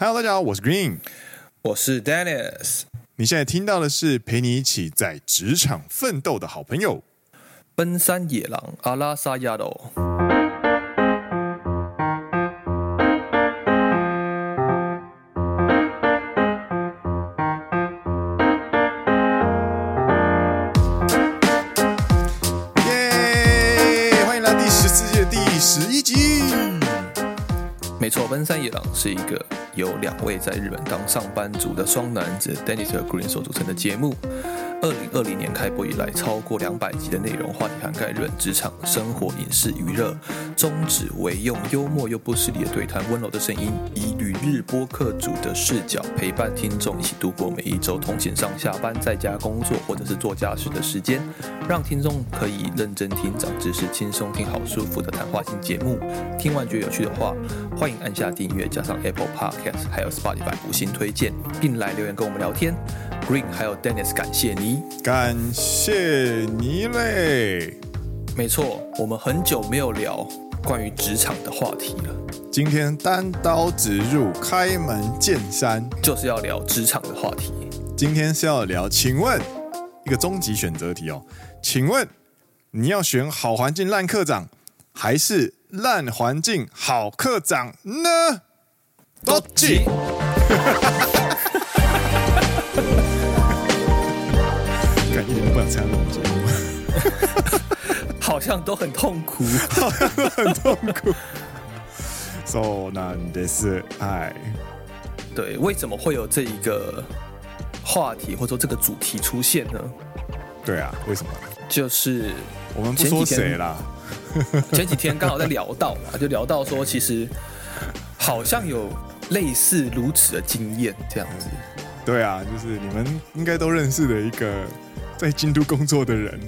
Hello， 大家好，我是 Green， 我是 Dennis。你现在听到的是陪你一起在职场奋斗的好朋友——奔山野狼阿拉萨亚罗。耶！欢迎来到第14届第11集。没错，奔山野狼是一个由2位在日本当上班族的双男子 Dennis 和 Green 所组成的节目。2020年开播以来，超过200集的内容，话题涵盖日本职场、生活、影视、娱乐，宗旨为用幽默又不失礼的对谈、温柔的声音，以旅日播客主的视角陪伴听众一起度过每一周通勤上下班、在家工作或者是做家事的时间，让听众可以认真听、长知识、轻松听、好舒服的谈话性节目。听完觉得有趣的话，欢迎按下订阅，加上 Apple Podcast 还有 Spotify 5星推荐，并来留言跟我们聊天。Green 还有 Dennis， 感谢你，感谢你嘞！没错，我们很久没有聊关于职场的话题了。今天单刀直入，开门见山，就是要聊职场的话题。今天是要聊，请问一个终极选择题哦，请问你要选好环境烂课长，还是烂环境好课长呢？多吉。一点都不想参加这种节目，好像都很痛苦，好像都很痛苦。そうなんです。哎，对，为什么会有这一个话题或者说这个主题出现呢？对啊，为什么？就是我们不说谁啦。前几天刚好在聊到嘛，就聊到说，其实好像有类似如此的经验这样子。对啊，就是你们应该都认识的一个在京都工作的人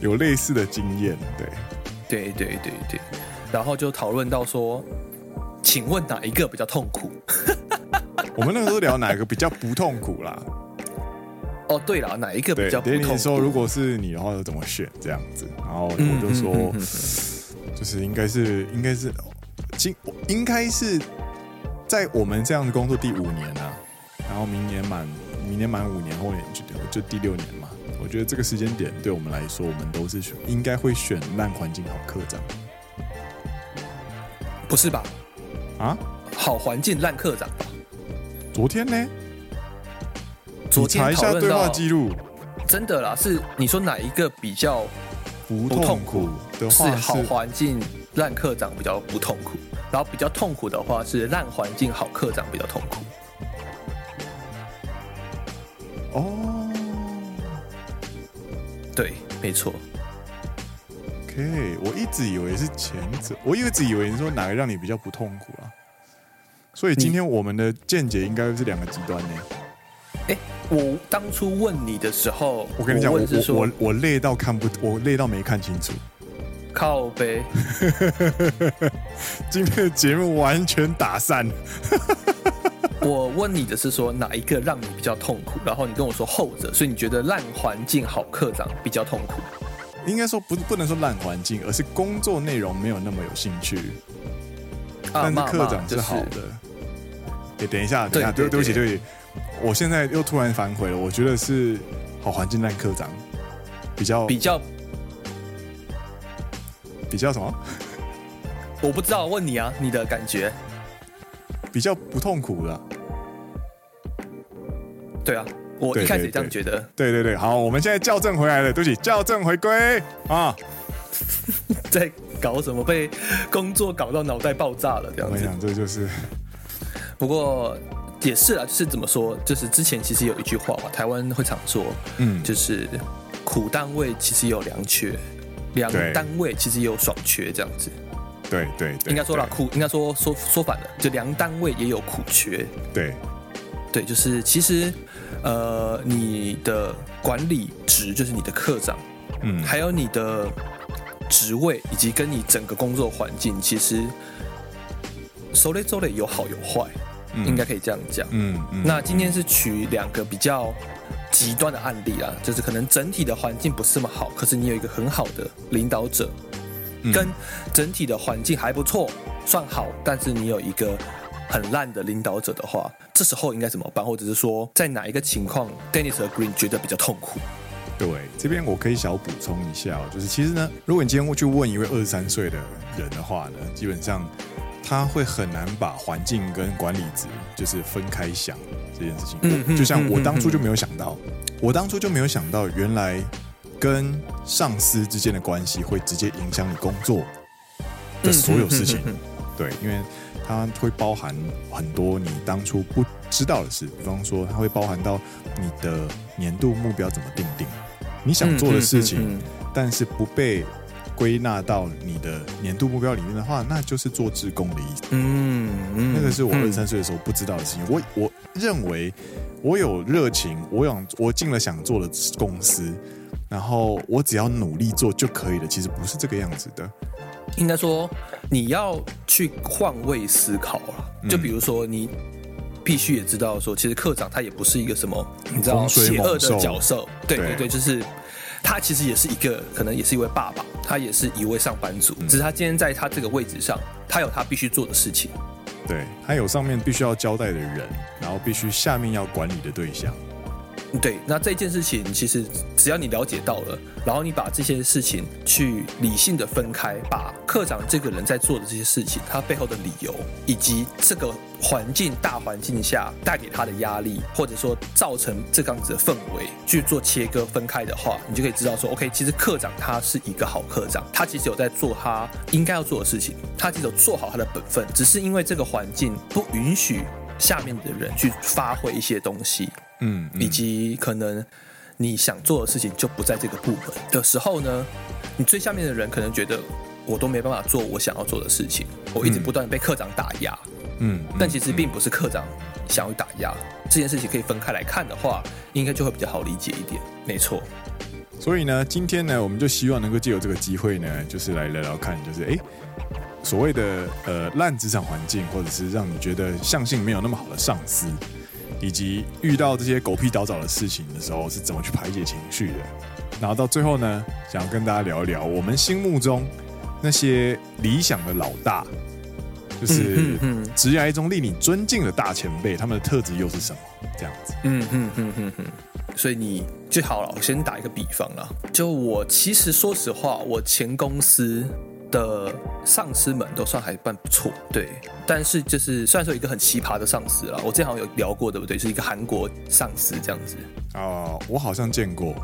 有类似的经验，对。然后就讨论到说，请问哪一个比较痛苦？我们那个时候聊哪一个比较不痛苦啦？哦，对啦，哪一个比较不痛苦？对，你说如果是你的话，怎么选这样子？然后我就说，就是应该是。在我们这样的工作第5年啊，然后明年满5年，后年就第6年嘛。我觉得这个时间点对我们来说，我们都是应该会选烂环境好课长，不是吧？啊？好环境烂课长吧？昨天呢？昨天你查一下对话记录，真的啦，是你说哪一个比较不痛苦的话是好环境烂课长比较不痛苦？然后比较痛苦的话是烂环境好课长比较痛苦。哦，对，没错。OK， 我一直以为是前者，我一直以为你说哪个让你比较不痛苦啊？所以今天我们的见解应该是两个极端呢。哎，我当初问你的时候，我跟你讲，我累到看不，我累到没看清楚。靠北，今天的节目完全打散。我问你的是说哪一个让你比较痛苦，然后你跟我说后者，所以你觉得烂环境好课长比较痛苦？应该说不能说烂环境，而是工作内容没有那么有兴趣。啊、但是课长是好的。就是等一下，对不起，我现在又突然反悔了，我觉得是好环境烂课长比较。比较什么？我不知道，问你啊，你的感觉比较不痛苦了。对啊，我一开始也这样觉得。对，好，我们现在校正回来了，对不起，校正回归啊！在搞什么？被工作搞到脑袋爆炸了，这样子。我想这就是。不过也是啦，就是怎么说，就是之前其实有一句话嘛，台湾会常说，就是苦单位其实有良缺。2单位其实也有爽缺这样子，对，应该说啦，应该说反了，就2单位也有苦缺，对，就是其实你的管理职就是你的课长，还有你的职位以及跟你整个工作环境，其实所累有好有坏，应该可以这样讲，那今天是取2个比较极端的案例啦，就是可能整体的环境不是那么好，可是你有一个很好的领导者，跟整体的环境还不错，算好，但是你有一个很烂的领导者的话，这时候应该怎么办？或者是说，在哪一个情况 Dennis 和 Green 觉得比较痛苦？对，这边我可以小补充一下，就是其实呢，如果你今天去问一位23岁的人的话呢，基本上他会很难把环境跟管理值就是分开想这件事情。就像我当初就没有想到，原来跟上司之间的关系会直接影响你工作的所有事情。对，因为它会包含很多你当初不知道的事，比方说它会包含到你的年度目标怎么定，你想做的事情但是不被归纳到你的年度目标里面的话，那就是做志工的意思。那个是我23岁的时候不知道的事情。我认为我有热情，我进了想做的公司，然后我只要努力做就可以了，其实不是这个样子的。应该说你要去换位思考啦，就比如说你必须也知道说，其实课长他也不是一个什么你知道邪恶的角色，对对对，就是他其实也是一个，可能也是一位爸爸，他也是一位上班族，只是他今天在他这个位置上，他有他必须做的事情，对，他有上面必须要交代的人，然后必须下面要管理的对象。对，那这件事情其实只要你了解到了，然后你把这些事情去理性的分开，把课长这个人在做的这些事情，他背后的理由，以及这个大环境下带给他的压力，或者说造成这样子的氛围去做切割分开的话，你就可以知道说 OK， 其实课长他是一个好课长，他其实有在做他应该要做的事情，他其实有做好他的本分，只是因为这个环境不允许下面的人去发挥一些东西，以及可能你想做的事情就不在这个部门的时候呢，你最下面的人可能觉得我都没办法做我想要做的事情，我一直不断被课长打压，但其实并不是课长想要打压，这件事情可以分开来看的话，应该就会比较好理解一点，没错。所以呢，今天呢，我们就希望能够借由这个机会呢，就是来聊聊看，就是所谓的烂职场环境，或者是让你觉得相性没有那么好的上司，以及遇到这些狗屁倒灶的事情的时候是怎么去排解情绪的。然后到最后呢，想要跟大家聊一聊我们心目中那些理想的老大，就是职涯中令你尊敬的大前辈，他们的特质又是什么？这样子。所以你就好了，我先打一个比方啦，就我其实说实话，我前公司的上司们都算还蛮不错，对，但是就是虽然说一个很奇葩的上司啦，我之前好像有聊过，对不对？是一个韩国上司这样子。我好像见过。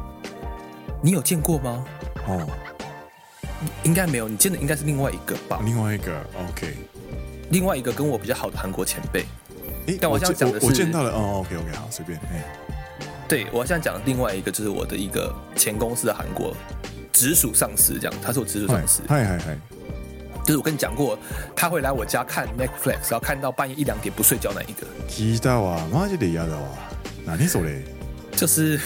你有见过吗？应该没有，你见的应该是另外一个吧？另外一个 ，OK。另外一个跟我比较好的韩国前辈，但我现在讲的是 我见到了，OK， 好，随便，对，我现在讲的另外一个就是我的一个前公司的韩国直属上司，这样，他是我直属上司。就是我跟你讲过，他会来我家看 Netflix， 然后看到半夜1-2点不睡觉那一个。知道啊，マジでやだわ。哪里走嘞？就是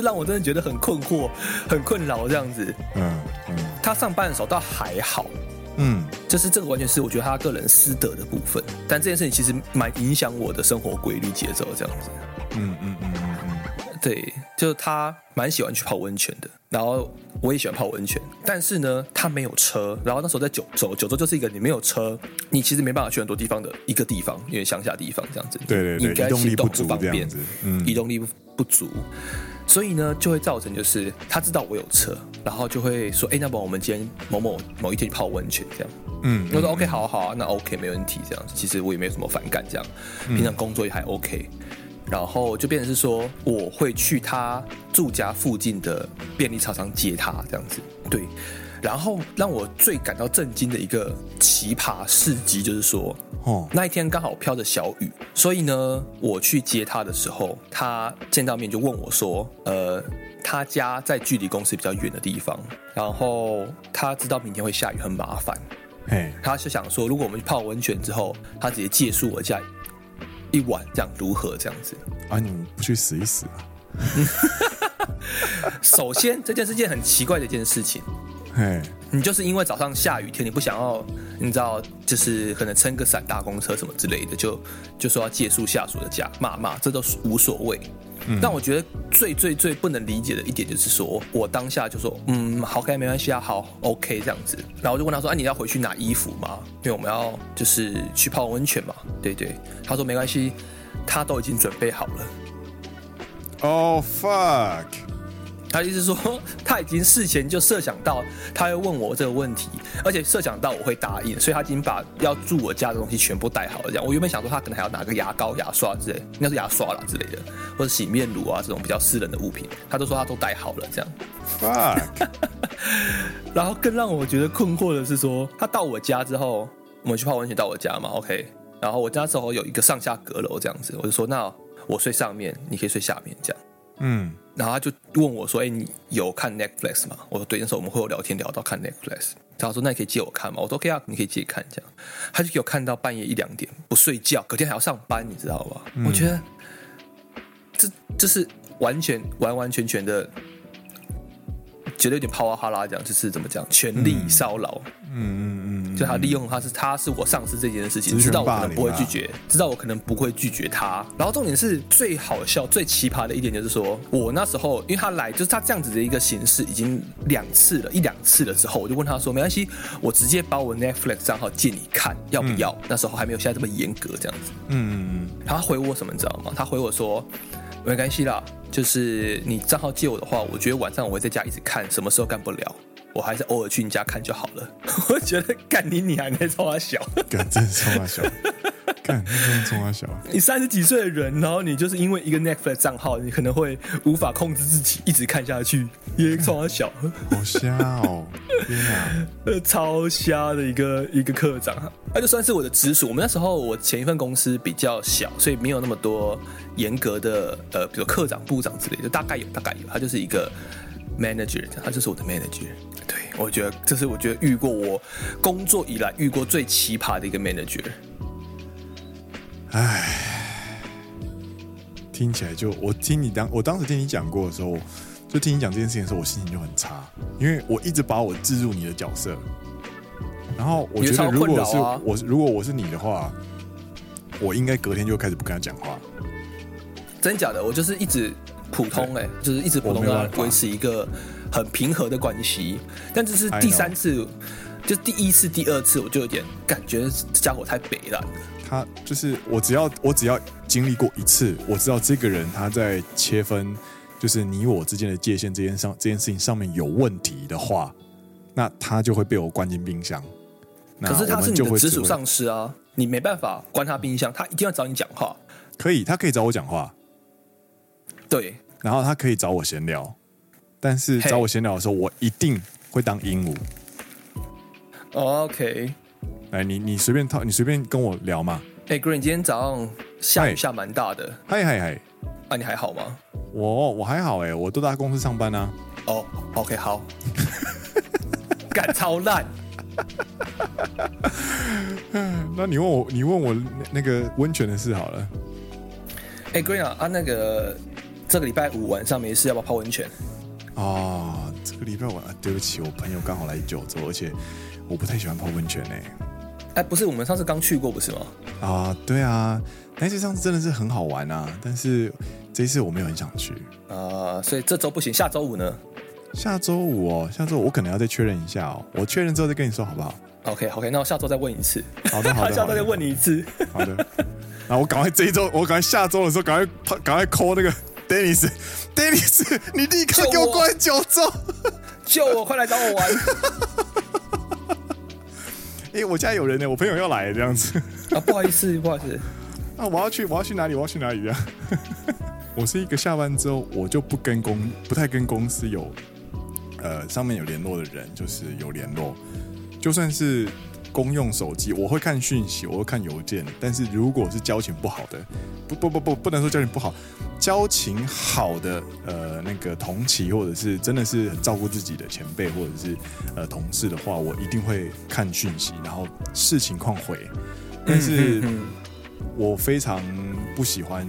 让我真的觉得很困惑、很困扰这样子。他上班的时候倒还好。就是这个完全是我觉得他个人私德的部分，但这件事情其实蛮影响我的生活规律节奏这样子。对，就是他蛮喜欢去泡温泉的，然后我也喜欢泡温泉，但是呢，他没有车，然后那时候在九州就是一个你没有车，你其实没办法去很多地方的一个地方，因为乡下地方这样子，对，移动力不足这样子，移动力不足。所以呢，就会造成就是他知道我有车，然后就会说，那不然我们今天某一天去泡温泉这样。我说 OK， 好啊，那 OK 没问题这样子。其实我也没有什么反感这样，平常工作也还 OK。然后就变成是说，我会去他住家附近的便利超商接他这样子。对，然后让我最感到震惊的一个奇葩事迹就是说，那一天刚好飘着小雨，所以呢，我去接他的时候，他见到面就问我说，他家在距离公司比较远的地方，然后他知道明天会下雨很麻烦，他就想说，如果我们去泡温泉之后，他直接借宿我家一晚，这样如何？这样子啊，你们不去死一死啊？首先，这件是件很奇怪的一件事情。你就是因为早上下雨天，你不想要，你知道，就是可能撑个伞搭公车什么之类的，就说要借宿下属的家，骂，这都无所谓。但我觉得最不能理解的一点就是说，我当下就说，好，该没关系啊，好 ，OK 这样子。然后我就问他说，你要回去拿衣服吗？因为我们要就是去泡温泉嘛，对。他说没关系，他都已经准备好了。Oh fuck！ 他的意思是说，他已经事前就设想到他会问我这个问题，而且设想到我会答应，所以他已经把要住我家的东西全部带好了。这样，我原本想说他可能还要拿个牙膏、牙刷之类，应该是牙刷啦之类的，或者洗面乳啊这种比较私人的物品，他都说他都带好了这样。Fuck！ 然后更让我觉得困惑的是说，他到我家之后，我们去泡温泉到我家嘛 ，OK？ 然后我家之后有一个上下阁楼这样子，我就说那我睡上面，你可以睡下面这样。然后他就问我说：“哎，你有看 Netflix 吗？”我说：“对。”那时候我们会有聊天聊到看 Netflix。他说：“那你可以借我看吗？”我说 ：“OK 啊，你可以借看这样。”他就给我看到半夜1-2点不睡觉，隔天还要上班，你知道吧？我觉得这是完全的，觉得有点泡啊哈啦这样，就是怎么讲，权力骚扰。就他利用他是我上司这件事情，知道我可能不会拒绝他。然后重点是最好笑、最奇葩的一点就是说，我那时候因为他来就是他这样子的一个形式已经一两次了之后，我就问他说没关系，我直接把我 Netflix 账号借你看，要不要？那时候还没有现在这么严格这样子。他回我什么你知道吗？他回我说没关系啦，就是你账号借我的话，我觉得晚上我会在家一直看，什么时候干不了。我还是偶尔去你家看就好了。我觉得干你还在冲他小，干真是冲他小，干真是冲他小。你30几岁的人，然后你就是因为一个 Netflix 账号，你可能会无法控制自己一直看下去，也冲他小。好瞎哦！天啊，超瞎的一个课长，他就算是我的直属。我们那时候我前一份公司比较小，所以没有那么多严格的比如课长、部长之类的，大概有，他就是一个。manager， 他就是我的 manager。 对，我觉得这是我觉得遇过我工作以来遇过最奇葩的一个 manager。 唉，听起来就我当时听你讲过的时候，就听你讲这件事情的时候，我心情就很差，因为我一直把我置入你的角色，然后我觉得如果我是你的话，我应该隔天就开始不跟他讲话。真假的？我就是一直普通就是一直普通的维持一个很平和的关系，但这是第三次，就第一次、第二次我就有点感觉这家伙太北烂了。他就是我只要经历过一次，我知道这个人他在切分，就是你我之间的界限这件事情上面有问题的话，那他就会被我关进冰箱。可是他是你的直属上司啊，你没办法关他冰箱，他一定要找你讲话。可以，他可以找我讲话。对，然后他可以找我闲聊，但是找我闲聊的时候，我一定会当鹦鹉。OK， 来，你随便跟我聊嘛。哎、Green， 今天早上下雨下蛮大的。嗨，啊，你还好吗？我还好我都在公司上班啊。哦、，OK， 好。干超烂。那你问我那个温泉的事好了。Green 啊，那个这个礼拜五晚上没事，要不要泡温泉？哦，这个礼拜五啊，对不起，我朋友刚好来九州，而且我不太喜欢泡温泉不是，我们上次刚去过不是吗？啊，对啊，那次上次真的是很好玩啊，但是这一次我没有很想去啊，所以这周不行，下周五呢？下周五我可能要再确认一下我确认之后再跟你说好不好？OK， 那我下周再问一次。好的，下周再问你一次。好的，然后我赶快下周的时候，赶快 call 那个 Dennis， 你立刻给我过来九州，救我，快来找我玩。我家有人我朋友要来这样子。啊，不好意思。啊，我要去哪里啊？我是一个下班之后我就不太跟公司有上面有联络的人，就是有联络。就算是公用手机，我会看讯息，我会看邮件，但是如果是交情不好的，不能说交情不好，交情好的那个同期或者是真的是很照顾自己的前辈或者是同事的话，我一定会看讯息，然后视情况回。但是我非常不喜欢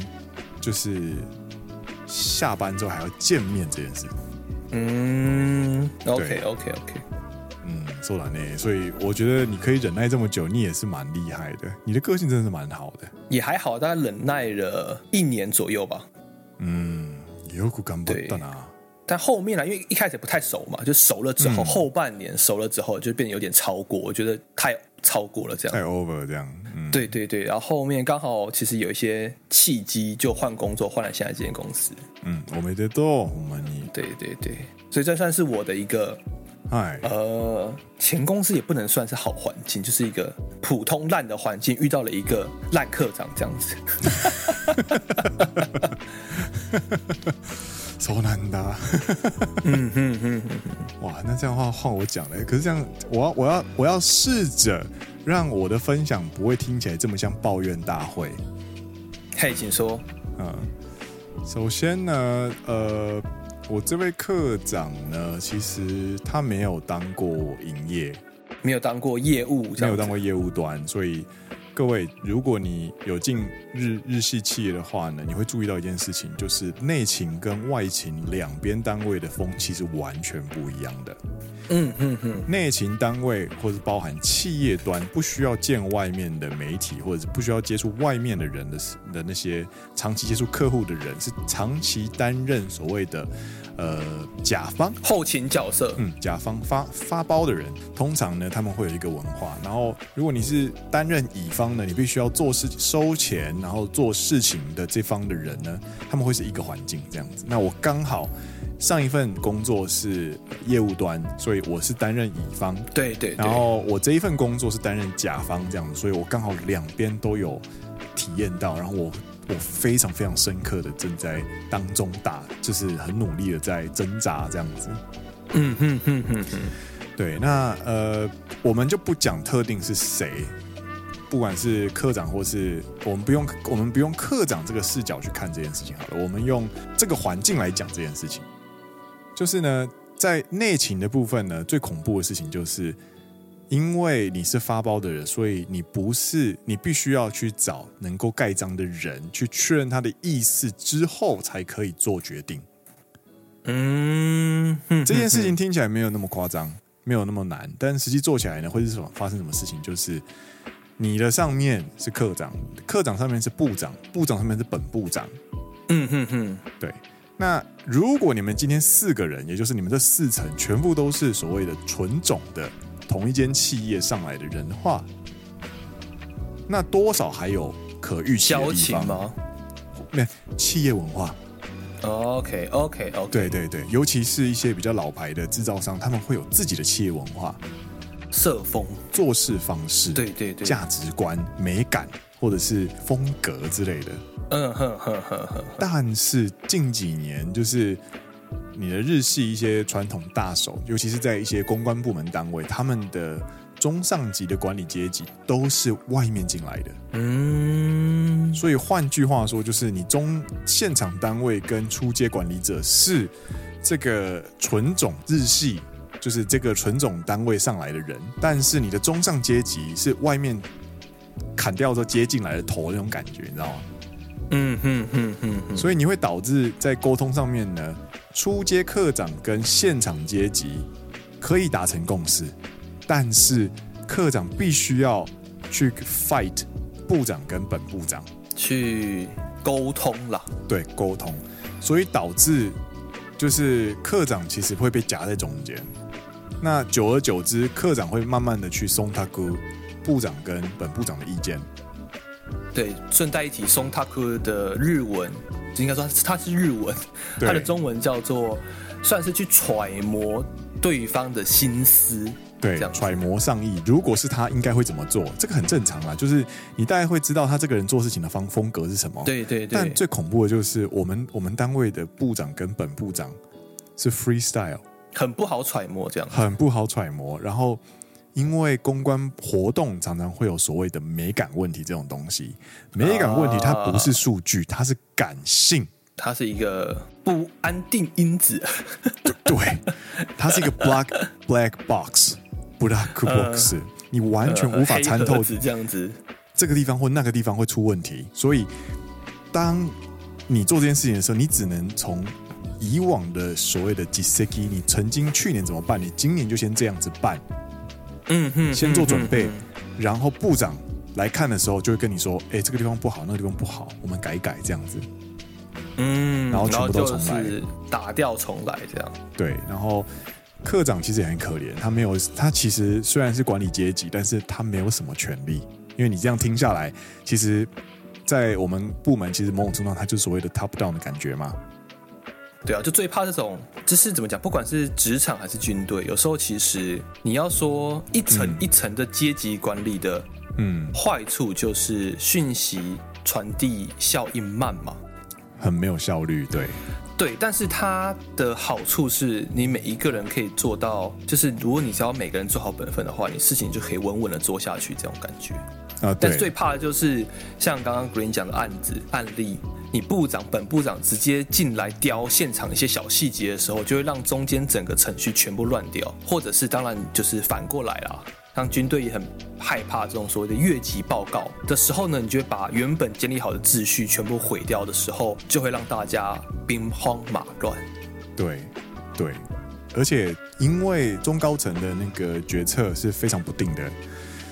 就是下班之后还要见面这件事。OK。そうだね。所以我觉得你可以忍耐这么久，你也是蛮厉害的。你的个性真的是蛮好的。也还好，大概忍耐了1年左右吧。嗯，よく頑張ったな。但后面呢，因为一开始不太熟嘛，就熟了之后，后半年熟了之后就变得有点超过，我觉得太超过了这样，太 over 这样。嗯，对对对。然后后面刚好其实有一些契机，就换工作，换了现在这间公司。嗯，おめでとう、ほんまに。对对对，所以这算是我的一个。前公司也不能算是好环境，就是一个普通烂的环境，遇到了一个烂科长这样子。そうなんだ。嗯嗯嗯。哇，那这样的话换我讲了。可是这样，我要试着让我的分享不会听起来这么像抱怨大会。嘿，请说。嗯，首先呢，我这位科长呢，其实他没有当过营业，没有当过业务，没有当过业务端，所以各位，如果你有进 日系企业的话呢，你会注意到一件事情，就是内勤跟外勤两边单位的风气是完全不一样的。嗯嗯嗯，内勤单位或是包含企业端不需要见外面的媒体，或者是不需要接触外面的人 的那些长期接触客户的人，是长期担任所谓的甲方后勤角色。嗯，甲方 发包的人，通常呢他们会有一个文化，然后如果你是担任乙方呢，你必须要做事收钱，然后做事情的这方的人呢，他们会是一个环境这样子。那我刚好上一份工作是业务端，所以我是担任乙方，对对对，然后我这一份工作是担任甲方这样子，所以我刚好两边都有体验到，然后我非常非常深刻的正在当中就是很努力的在挣扎这样子。嗯嗯嗯嗯嗯，对。那我们就不讲特定是谁，不管是科长或是我们不用科长这个视角去看这件事情好了，我们用这个环境来讲这件事情。就是呢，在内勤的部分呢，最恐怖的事情就是。因为你是发包的人，所以你必须要去找能够盖章的人，去确认他的意思之后才可以做决定。嗯，这件事情听起来没有那么夸张，没有那么难，但实际做起来呢，会是发生什么事情？就是你的上面是科长，科长上面是部长，部长上面是本部长。嗯哼哼，对。那如果你们今天4个人，也就是你们这4层全部都是所谓的纯种的。同一间企业上来的人的话，那多少还有可预期的地方吗？没，企业文化。OK OK OK。对对对，尤其是一些比较老牌的制造商，他们会有自己的企业文化、社风、做事方式、对对对、价值观、美感或者是风格之类的。嗯哼哼哼哼。但是近几年就是。你的日系一些传统大手，尤其是在一些公关部门单位，他们的中上级的管理阶级都是外面进来的。嗯，所以换句话说，就是你现场单位跟初阶管理者是这个纯种日系，就是这个纯种单位上来的人，但是你的中上阶级是外面砍掉之后接进来的头那种感觉，你知道吗？嗯哼哼哼，所以你会导致在沟通上面呢，初阶科长跟现场阶级可以达成共识，但是科长必须要去 fight 部长跟本部长去沟通啦。对，沟通，所以导致就是科长其实会被夹在中间。那久而久之，科长会慢慢的去松他部长跟本部长的意见。对，顺带一提，松塔克的日文，应该说它是日文，它的中文叫做，算是去揣摩对方的心思，对，揣摩上意。如果是他，应该会怎么做？这个很正常啦，就是你大概会知道他这个人做事情的风格是什么。对对对。但最恐怖的就是我们单位的部长跟本部长是 freestyle， 很不好揣摩这样，很不好揣摩，然后。因为公关活动常常会有所谓的美感问题这种东西，美感问题它不是数据，它是感性，它是一个不安定因子，对，它是一个 black box， black box， 你完全无法参透这样子，这个地方或那个地方会出问题，所以当你做这件事情的时候，你只能从以往的所谓的実績，你曾经去年怎么办，你今年就先这样子办。先做准备，然后部长来看的时候就会跟你说，哎，这个地方不好，那个地方不好，我们改一改这样子。嗯，然后全部都重来，就是打掉重来这样。对，然后课长其实也很可怜，他其实虽然是管理阶级，但是他没有什么权利，因为你这样听下来，其实，在我们部门其实某种程度上，它就是所谓的 top down 的感觉嘛。对啊，就最怕这种，就是怎么讲，不管是职场还是军队，有时候其实你要说一层一层的阶级管理的，坏处就是讯息传递效应慢嘛。很没有效率，对。对，但是它的好处是你每一个人可以做到，就是如果你只要每个人做好本分的话，你事情就可以稳稳的做下去，这种感觉。啊，对。但是最怕的就是像刚刚 Green 讲的案例，你本部长直接进来雕现场一些小细节的时候，就会让中间整个程序全部乱掉，或者是当然就是反过来啦。让军队也很害怕这种所谓的越级报告的时候呢，你就会把原本建立好的秩序全部毁掉的时候，就会让大家兵荒马乱。对，对，而且因为中高层的那个决策是非常不定的，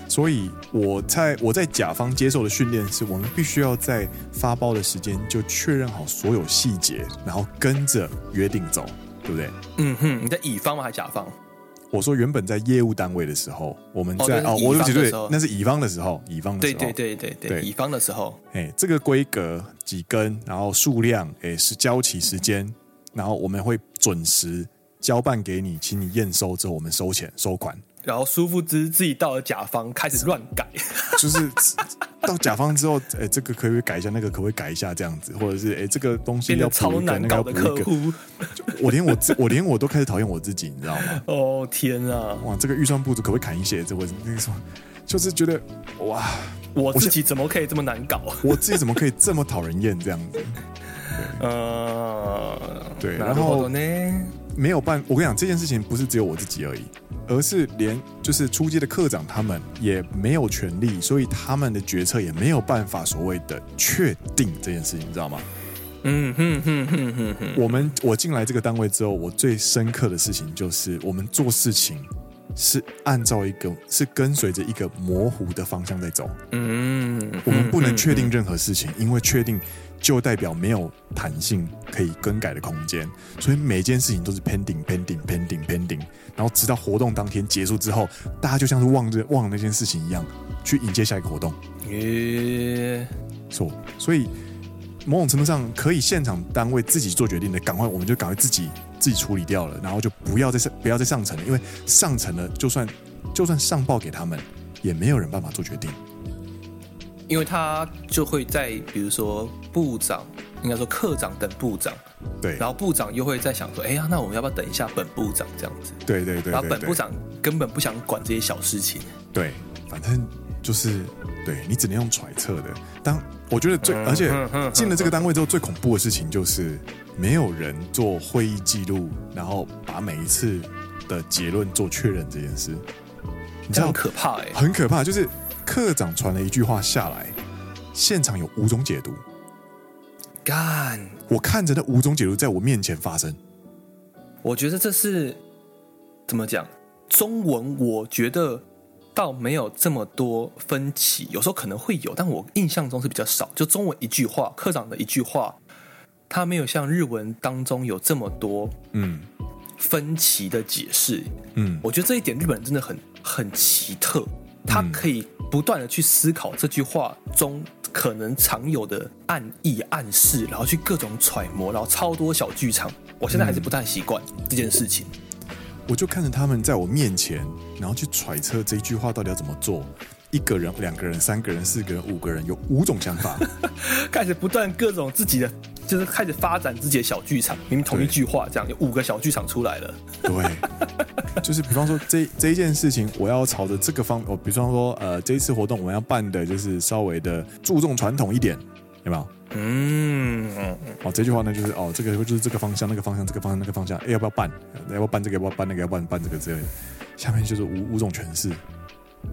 所以我在甲方接受的训练是，我们必须要在发包的时间就确认好所有细节，然后跟着约定走，对不对？嗯哼，你在乙方吗？还是甲方？我说原本在业务单位的时候，我们在我对不起，对，那是乙方的时候，对，乙方的时候，哎，这个规格几根，然后数量，哎，是交期时间，然后我们会准时交办给你，请你验收之后，我们收钱收款。然后殊不知自己到了甲方开始乱改，就是到甲方之后，哎，这个可不可以改一下？那个可不可以改一下？这样子，或者是哎，这个东西要补一个，那个要补一个。我连我都开始讨厌我自己，你知道吗？哦天啊！哇，这个预算不足，可不可以砍一些？这我那个什么，就是觉得哇，我自己怎么可以这么难搞？我自己怎么可以这么讨人厌？这样子，对，然后呢？没有办，我跟你讲，这件事情不是只有我自己而已，而是连就是初阶的课长他们也没有权利，所以他们的决策也没有办法所谓的确定这件事情，你知道吗？我进来这个单位之后，我最深刻的事情就是我们做事情是按照一个是跟随着一个模糊的方向在走。我们不能确定任何事情，因为确定就代表没有弹性可以更改的空间，所以每件事情都是 pending， 然后直到活动当天结束之后，大家就像是忘了那件事情一样，去迎接下一个活动。所以某种程度上，可以现场单位自己做决定的，我们就赶快自己处理掉了，然后就不要再上层了，因为上层了就算上报给他们，也没有人办法做决定。因为他就会在，比如说部长，应该说课长等部长，对，然后部长又会在想说，哎呀，那我们要不要等一下本部长这样子？对，然后本部长根本不想管这些小事情。对，反正就是对你只能用揣测的。我觉得而且进了这个单位之后，最恐怖的事情就是没有人做会议记录，然后把每一次的结论做确认这件事，你知道很可怕哎，很可怕，就是。课长传了一句话下来，现场有五种解读。干！我看着那五种解读在我面前发生。我觉得这是怎么讲？中文我觉得倒没有这么多分歧，有时候可能会有，但我印象中是比较少。就中文一句话，课长的一句话，他没有像日文当中有这么多分歧的解释。我觉得这一点日本人真的很奇特。他可以不断的去思考这句话中可能常有的暗意暗示，然后去各种揣摩，然后超多小剧场。我现在还是不太习惯这件事情。我就看着他们在我面前，然后去揣测这一句话到底要怎么做。一个人、两个人、三个人、四个人、五个人，有五种想法，开始不断各种自己的，就是开始发展自己的小剧场。明明同一句话，这样有5个小剧场出来了。对，就是比方说这一件事情，我要朝着这个方，我比方说这一次活动我们要办的就是稍微的注重传统一点，有没有？这句话呢就是这个就是这个方向，那个方向，这个方向，那个方向，要不要办？要不要办这个？要不要办那个？要不要办这个之类的？下面就是五种诠释。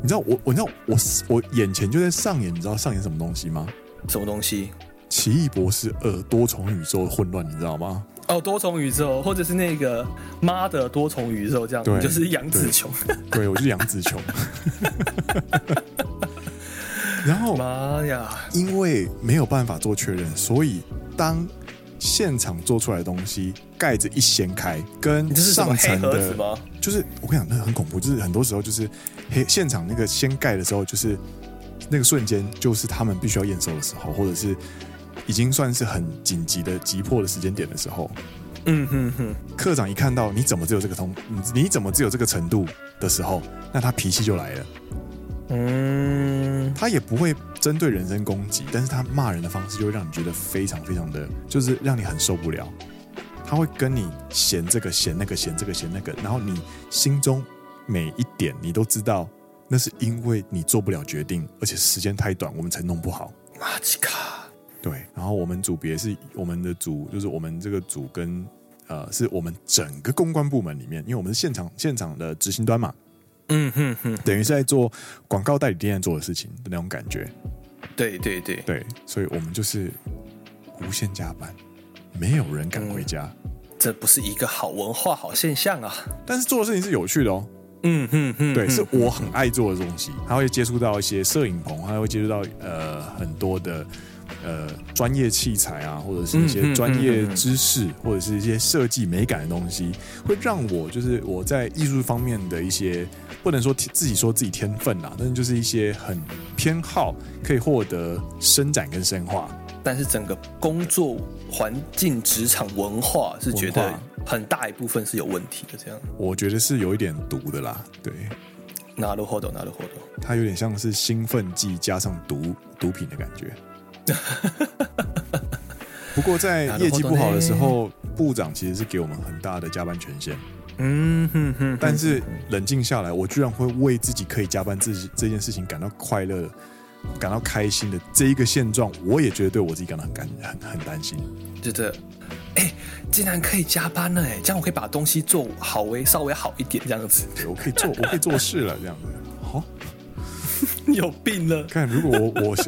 你知道我眼前就在上演，你知道上演什么东西吗？什么东西？奇异博士2多重宇宙的混乱，你知道吗？哦，多重宇宙，或者是那个妈的多重宇宙这样，你就是杨紫琼。对，我就是杨紫琼。然后，妈呀！因为没有办法做确认，所以当现场做出来的东西盖子一掀开，跟上层的，是就是我跟你讲，那很恐怖，就是很多时候就是现场那个掀盖的时候，就是那个瞬间，就是他们必须要验收的时候，或者是已经算是很紧急的、急迫的时间点的时候，嗯哼哼，课长一看到你怎么只有这个你怎么只有这个程度的时候，那他脾气就来了。嗯，他也不会针对人身攻击，但是他骂人的方式就会让你觉得非常非常的，就是让你很受不了。他会跟你嫌这个、嫌那个、嫌这个、嫌那个，然后你心中每一点你都知道，那是因为你做不了决定，而且时间太短，我们才弄不好。马吉卡。对，然后我们组别是我们的组，就是我们这个组跟是我们整个公关部门里面，因为我们是现场的执行端嘛。嗯哼哼，等于是在做广告代理店在做的事情的那种感觉。对对对对，所以我们就是无限加班，没有人敢回家，这不是一个好文化、好现象啊。但是做的事情是有趣的哦。嗯哼哼，对，是我很爱做的东西。他会接触到一些摄影棚，他会接触到很多的专业器材啊，或者是一些专业知识，或者是一些设计美感的东西，会让我就是我在艺术方面的一些不能说自己天分啦，但是就是一些很偏好可以获得伸展跟深化。但是整个工作环境、职场文化是觉得很大一部分是有问题的，这样我觉得是有一点毒的啦，对。なるほど，なるほど。它有点像是兴奋剂加上毒品的感觉。不过在业绩不好的时候，部长其实是给我们很大的加班权限。嗯哼哼。但是冷静下来，我居然会为自己可以加班这件事情感到快乐、感到开心的这一个现状，我也觉得对我自己感到很担心。觉得，竟然可以加班了，这样我可以把东西做好稍微好一点，这样子。我可以做事了，这样子。好。有病了！看，如果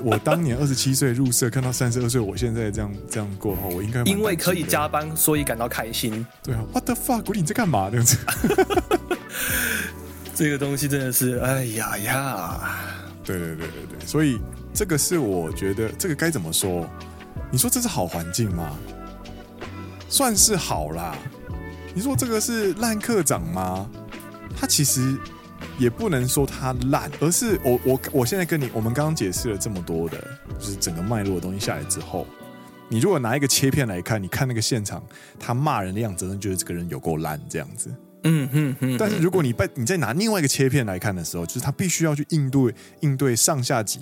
我当年27岁入社，看到32岁，我现在这样过的话，我应该因为可以加班，所以感到开心。对啊 ，What the fuck， 你在干嘛？这样子，这个东西真的是，哎呀呀！对，所以这个是我觉得这个该怎么说？你说这是好环境吗？算是好啦。你说这个是烂课长吗？他其实。也不能说它烂，而是我现在跟你，我们刚刚解释了这么多的，就是整个脉络的东西下来之后，你如果拿一个切片来看，你看那个现场他骂人的样子，你觉得这个人有够烂这样子。嗯。但是如果你再拿另外一个切片来看的时候，就是他必须要去应对上下级，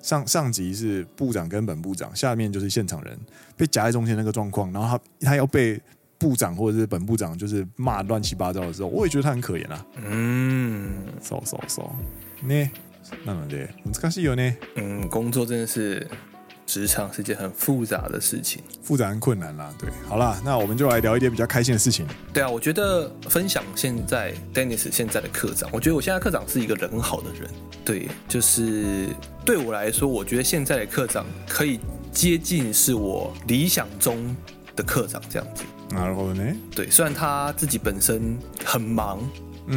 上级是部长跟本部长，下面就是现场人被夹在中间那个状况，然后他要被。部长或者是本部长就是骂乱七八糟的时候，我也觉得他很可怜啊。そうね、なので難しいよね。工作真的是职场是件很复杂的事情，复杂很困难啦。对，好啦，那我们就来聊一点比较开心的事情。对啊，我觉得分享现在 Dennis 现在的课长，我觉得我现在课长是一个人很好的人。对，就是对我来说，我觉得现在的课长可以接近是我理想中的课长这样子。なるほどね。对，虽然他自己本身很忙，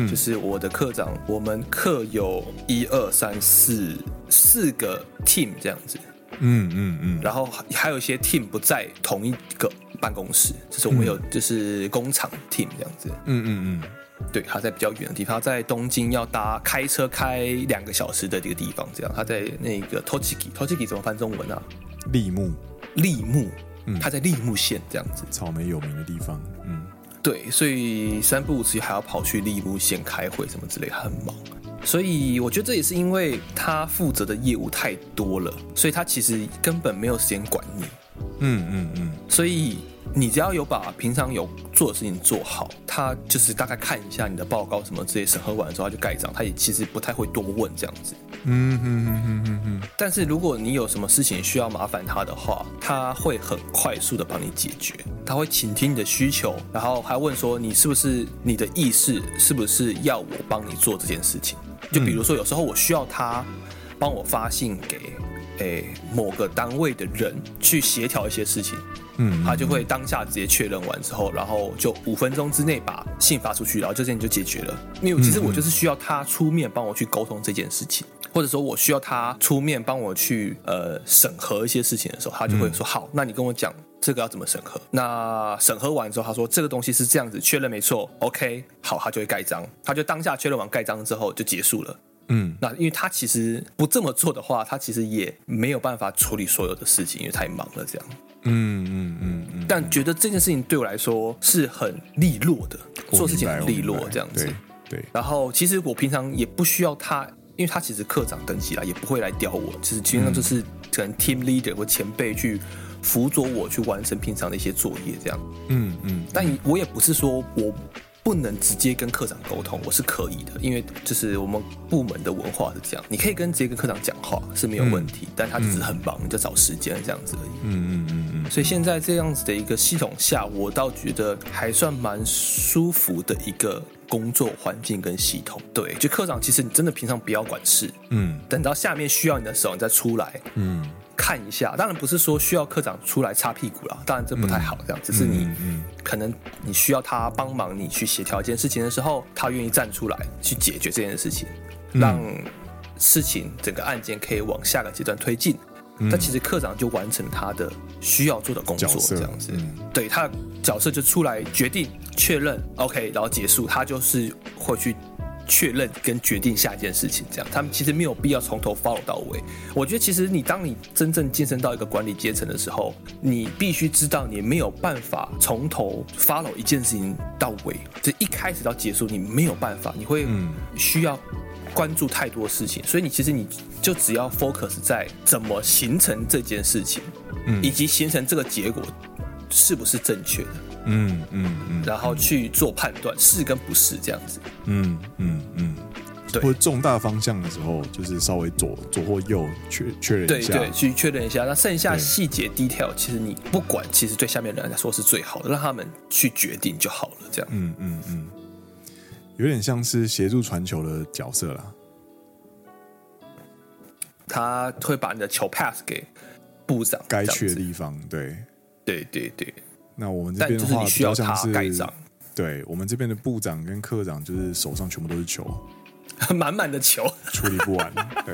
就是我的课长，我们课有4个 team 这样子，然后还有一些 team 不在同一个办公室，就是我们有就是工厂 team 这样子，对，他在比较远的地方，他在东京要开车开2个小时的这个地方，这样他在那个 Tochiki 怎么翻中文啊？立木。他在立木县这样子，草莓有名的地方。对，所以三不五时还要跑去立木县开会什么之类，很忙。所以我觉得这也是因为他负责的业务太多了，所以他其实根本没有时间管你。所以你只要有把平常有做的事情做好，他就是大概看一下你的报告什么之类，审核完的时候他就盖章，他也其实不太会多问这样子。但是如果你有什么事情需要麻烦他的话，他会很快速的帮你解决，他会倾听你的需求，然后还问说你的意识是不是要我帮你做这件事情。就比如说有时候我需要他帮我发信给某个单位的人去协调一些事情，嗯，他就会当下直接确认完之后，然后就5分钟之内把信发出去，然后这件事情就解决了。因为其实我就是需要他出面帮我去沟通这件事情，或者说我需要他出面帮我去审核一些事情的时候，他就会说好，那你跟我讲这个要怎么审核。那审核完之后他说这个东西是这样子，确认没错 OK 好，他就会盖章，他就当下确认完盖章之后就结束了。嗯，那因为他其实不这么做的话，他其实也没有办法处理所有的事情，因为太忙了这样。嗯，但觉得这件事情对我来说是很利落的，做事情很利落这样子。对，然后其实我平常也不需要他，因为他其实课长等级啦，也不会来刁我，其实基本上就是可能 team leader 或前辈去辅佐我去完成平常的一些作业这样。嗯，但我也不是说我不能直接跟课长沟通，我是可以的，因为就是我们部门的文化是这样，你可以直接跟课长讲话是没有问题，但他只是很忙，你就找时间这样子而已。所以现在这样子的一个系统下，我倒觉得还算蛮舒服的一个工作环境跟系统。对，就课长其实你真的平常不要管事，等到下面需要你的时候你再出来看一下。当然不是说需要科长出来擦屁股啦，当然这不太好这样，只是你可能你需要他帮忙你去协调一件事情的时候，他愿意站出来去解决这件事情，让事情整个案件可以往下个阶段推进。但其实科长就完成他的需要做的工作这样子。对，他的角色就出来决定确认 OK 然后结束，他就是会去确认跟决定下一件事情这样，他们其实没有必要从头 follow 到尾。我觉得其实当你真正晋升到一个管理阶层的时候，你必须知道你没有办法从头 follow 一件事情到尾，就一开始到结束你没有办法，你会需要关注太多事情，所以你就只要 focus 在怎么形成这件事情，以及形成这个结果是不是正确的，然后去做判断是跟不是这样子。对，或者重大方向的时候就是稍微左或右确认一下，对，去确认一下。那剩下细节 detail 其实你不管，其实对下面人来说是最好的，让他们去决定就好了这样。有点像是协助传球的角色啦，他会把你的球 pass 给部长该去的地方。对，那我们这边的话比较像是，对，我们这边的部长跟科长就是手上全部都是球，满满的球，处理不完。对，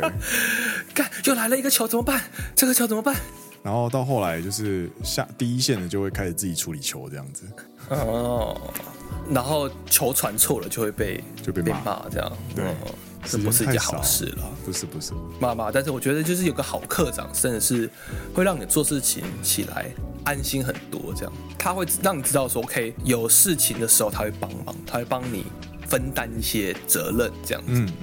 干，又来了一个球，怎么办？这个球怎么办？然后到后来就是第一线的就会开始自己处理球这样子。然后球传错了就会被骂这样。对。这不是一件好事了，不是妈，但是我觉得就是有个好科长真的是会让你做事情起来安心很多这样，他会让你知道说 OK 有事情的时候他会帮忙，他会帮你分担一些责任这样子。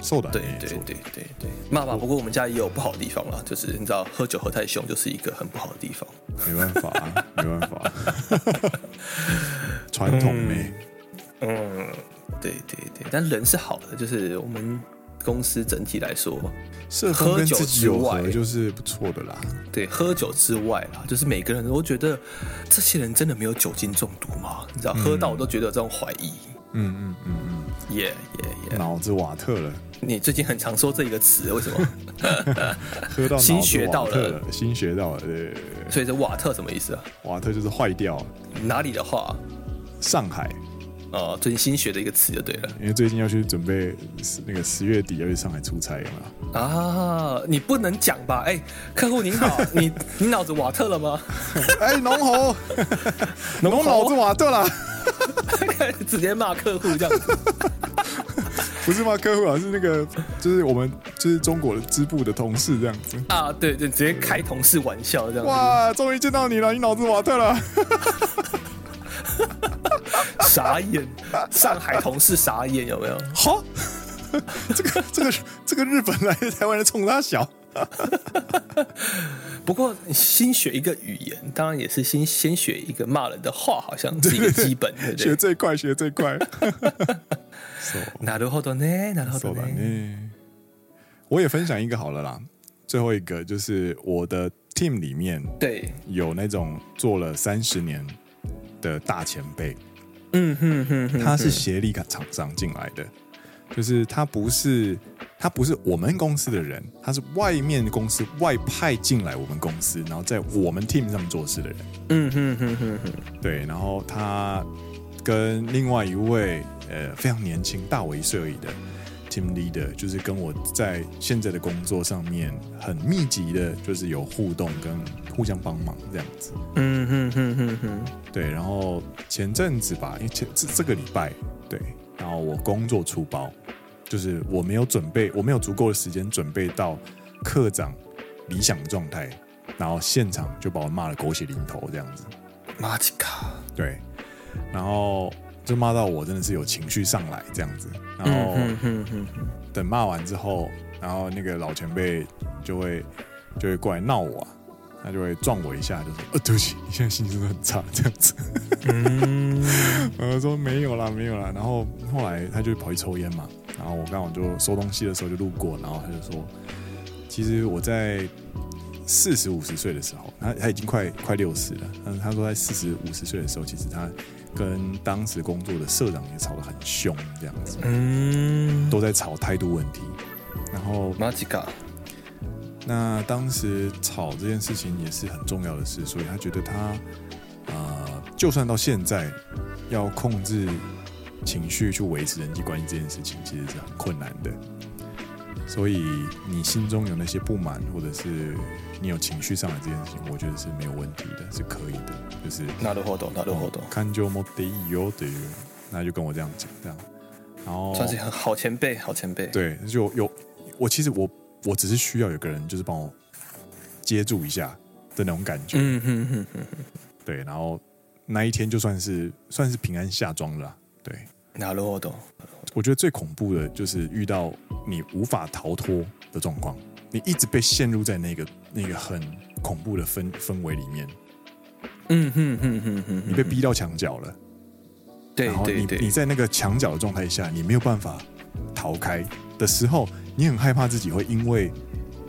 そうだね。对，妈，不过我们家也有不好的地方啦，就是你知道喝酒喝太凶就是一个很不好的地方，没办法啊，传统没。对，但人是好的，就是我们公司整体来说，喝酒之外就是不错的啦。对，喝酒之外啦，就是每个人，我觉得这些人真的没有酒精中毒吗？你知道，喝到我都觉得有这种怀疑。耶，脑子瓦特了。你最近很常说这一个词，为什么？喝到脑子瓦特了，新学到了，对。所以这瓦特什么意思啊？瓦特就是坏掉。哪里的话？上海。最近新学的一个词就对了，因为最近要去准备那个10月底要去上海出差嘛。你不能讲吧？客户您好，你脑子瓦特了吗？浓脑子瓦特了，直接骂客户这样子。不是骂客户啊，是那个就是我们就是中国的支部的同事这样子啊，对，直接开同事玩笑这样子。哇，终于见到你了，你脑子瓦特了。傻眼，上海同事傻眼，有没有？好，这个日本来的台湾人冲他小。不过新学一个语言，当然也是先学一个骂人的话，好像是一个基本，对不对？学最快。なるほどね，なるほどね。我也分享一个好了啦，最后一个就是我的 team 里面，对，有那种做了30年的大前辈。他是协力厂商进来的，就是他不是我们公司的人，他是外面公司外派进来我们公司，然后在我们 team 上面做事的人。嗯哼哼哼哼，对。然后他跟另外一位非常年轻，大我一岁而已的 team leader， 就是跟我在现在的工作上面很密集的，就是有互动跟互相帮忙这样子。嗯哼哼哼哼，对。然后前阵子吧，因为这个礼拜，对，然后我工作出包。就是我没有准备，我没有足够的时间准备到课长理想的状态，然后现场就把我骂得狗血淋头这样子。马吉卡，对，然后就骂到我真的是有情绪上来这样子。然后等骂完之后，然后那个老前辈就会过来闹我啊，他就会撞我一下，就说：“对不起，你现在心情都很差这样子。嗯”我说：“没有啦，没有啦。”然后后来他就跑去抽烟嘛。然后我刚好就收东西的时候就路过，然后他就说，其实我在40-50岁的时候，他已经快60了，但是他说在40-50岁的时候，其实他跟当时工作的社长也吵得很凶，这样子，嗯，都在吵态度问题。然后马吉嘎，那当时吵这件事情也是很重要的事，所以他觉得他就算到现在要控制情绪去维持人际关系这件事情其实是很困难的，所以你心中有那些不满或者是你有情绪上来这件事情，我觉得是没有问题的，是可以的，就是なるほどなるほど，感情持っていいよという，那就跟我这样讲这样，然后算是很好前辈，好前辈，对，就有我其实我只是需要有个人就是帮我接住一下的那种感觉，嗯哼哼哼，对，然后那一天就算是平安下庄了啦，对。なるほど。我觉得最恐怖的就是遇到你无法逃脱的状况，你一直被陷入在那个很恐怖的氛围里面。嗯哼哼哼哼，你被逼到墙角了。对对对。你在那个墙角的状态下，你没有办法逃开的时候，你很害怕自己会因为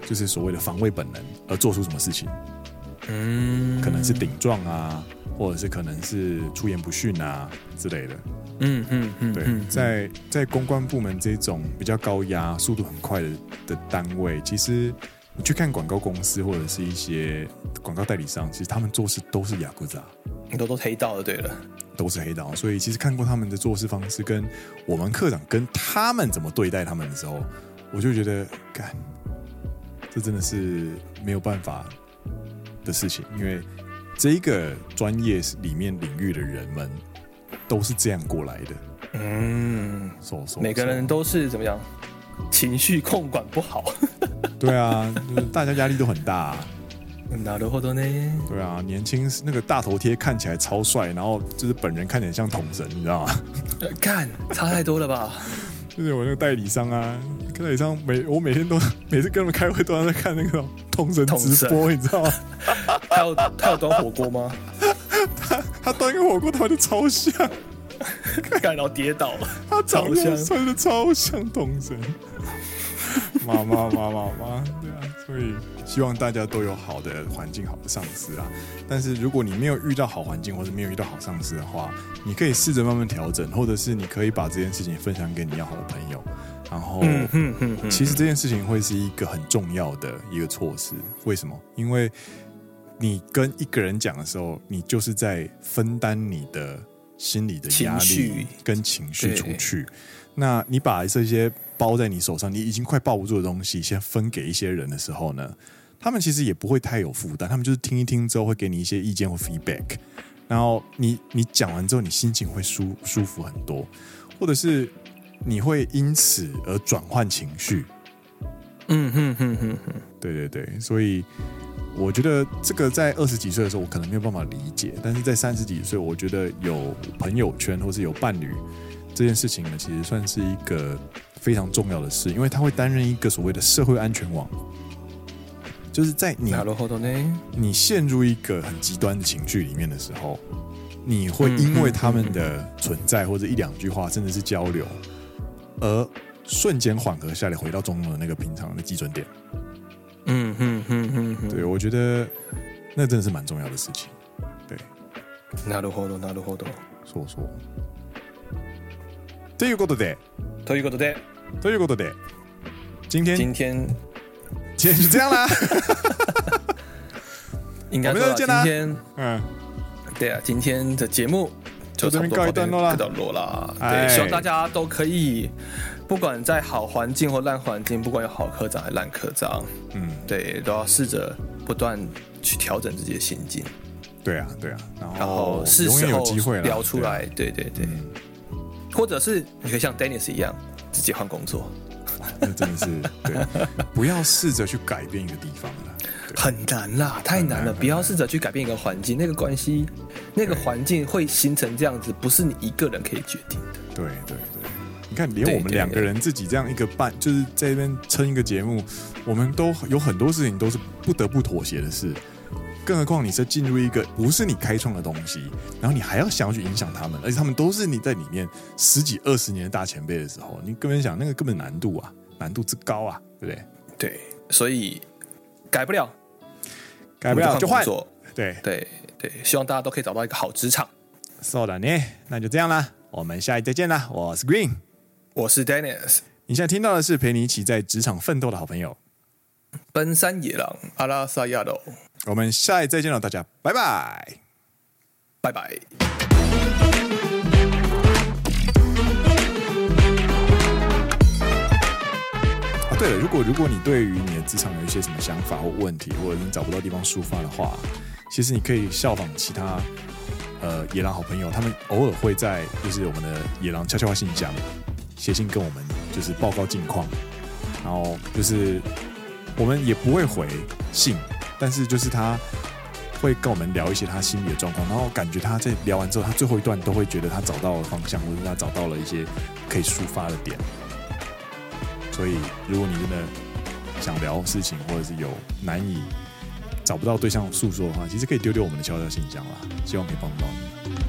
就是所谓的防卫本能而做出什么事情。嗯，可能是顶撞啊，或者是可能是出言不逊啊之类的。嗯嗯嗯，对，在公关部门这种比较高压、速度很快的单位，其实你去看广告公司或者是一些广告代理商，其实他们做事都是Yakuza，都黑道的，对了，都是黑道。所以其实看过他们的做事方式，跟我们课长跟他们怎么对待他们的时候，我就觉得，干，这真的是没有办法的事情，因为这个专业里面领域的人们。都是这样过来的，嗯，每个人都是怎么样，情绪控管不好，对啊，就是、大家压力都很大、啊，なるほどね，对啊，年轻那个大头贴看起来超帅，然后就是本人看起来像统神，你知道吗？干，差太多了吧？就是我那个代理商啊，代理商我每天都每次跟他们开会都在看那个统神直播，你知道吗？他有端火锅吗？他端一个火锅，他就超像，干到跌倒了。他长得穿的超像童神，妈，对啊，所以希望大家都有好的环境、好的上司啊。但是如果你没有遇到好环境，或者没有遇到好上司的话，你可以试着慢慢调整，或者是你可以把这件事情分享给你要好的朋友。然后，其实这件事情会是一个很重要的一个措施。为什么？因为你跟一个人讲的时候，你就是在分担你的心理的压力跟情绪出去。那你把这些包在你手上，你已经快抱不住的东西，先分给一些人的时候呢，他们其实也不会太有负担，他们就是听一听之后会给你一些意见或 feedback， 然后你讲完之后，你心情会舒服很多，或者是你会因此而转换情绪。嗯哼哼哼哼，对对对，所以。我觉得这个在20几岁的时候我可能没有办法理解，但是在30几岁，我觉得有朋友圈或是有伴侣这件事情呢，其实算是一个非常重要的事，因为它会担任一个所谓的社会安全网，就是在你陷入一个很极端的情绪里面的时候，你会因为他们的存在或者一两句话甚至是交流而瞬间缓和下来，回到中庸的那个平常的基准点。嗯哼哼哼哼，对，我觉得那真的是蛮重要的事情。对，なるほどなるほど。そうそう。ということで、ということで今天是这样啦应该说今天对啊，今天的节目就差不多告一段落啦。对，希望大家都可以，不管在好环境或烂环境，不管有好科长还是烂科长，对，都要试着不断去调整自己的心境。对啊，然后是时候聊出来，对，或者是你可以像 Dennis 一样直接换工作。那真的是对，不要试着去改变一个地方了，很难啦，太难了。不要试着去改变一个环境，那个关系，那个环境会形成这样子，不是你一个人可以决定的。对，你看，连我们两个人自己这样一个半，就是在这边撑一个节目，我们都有很多事情都是不得不妥协的事，更何况你是进入一个不是你开创的东西，然后你还要想要去影响他们，而且他们都是你在里面10几20年的大前辈的时候，你根本想那个根本难度之高啊，对不对？对，所以改不了就换。对，希望大家都可以找到一个好职场。そうだね，那就这样啦，我们下一集再见啦。我是 Green， 我是 Dennis， 你现在听到的是陪你一起在职场奋斗的好朋友。奔山野狼阿拉萨亚罗，我们下一集再见了，大家拜拜，拜拜。对了，如果你对于你的职场有一些什么想法或问题，或者你找不到地方抒发的话，其实你可以效仿其他野狼好朋友，他们偶尔会在就是我们的野狼悄悄话信箱写信跟我们就是报告近况，然后就是我们也不会回信，但是就是他会跟我们聊一些他心理的状况，然后感觉他在聊完之后，他最后一段都会觉得他找到了方向，或者他找到了一些可以抒发的点。所以如果你真的想聊事情，或者是有难以找不到对象诉说的话，其实可以丢我们的悄悄信箱啦，希望可以帮到你。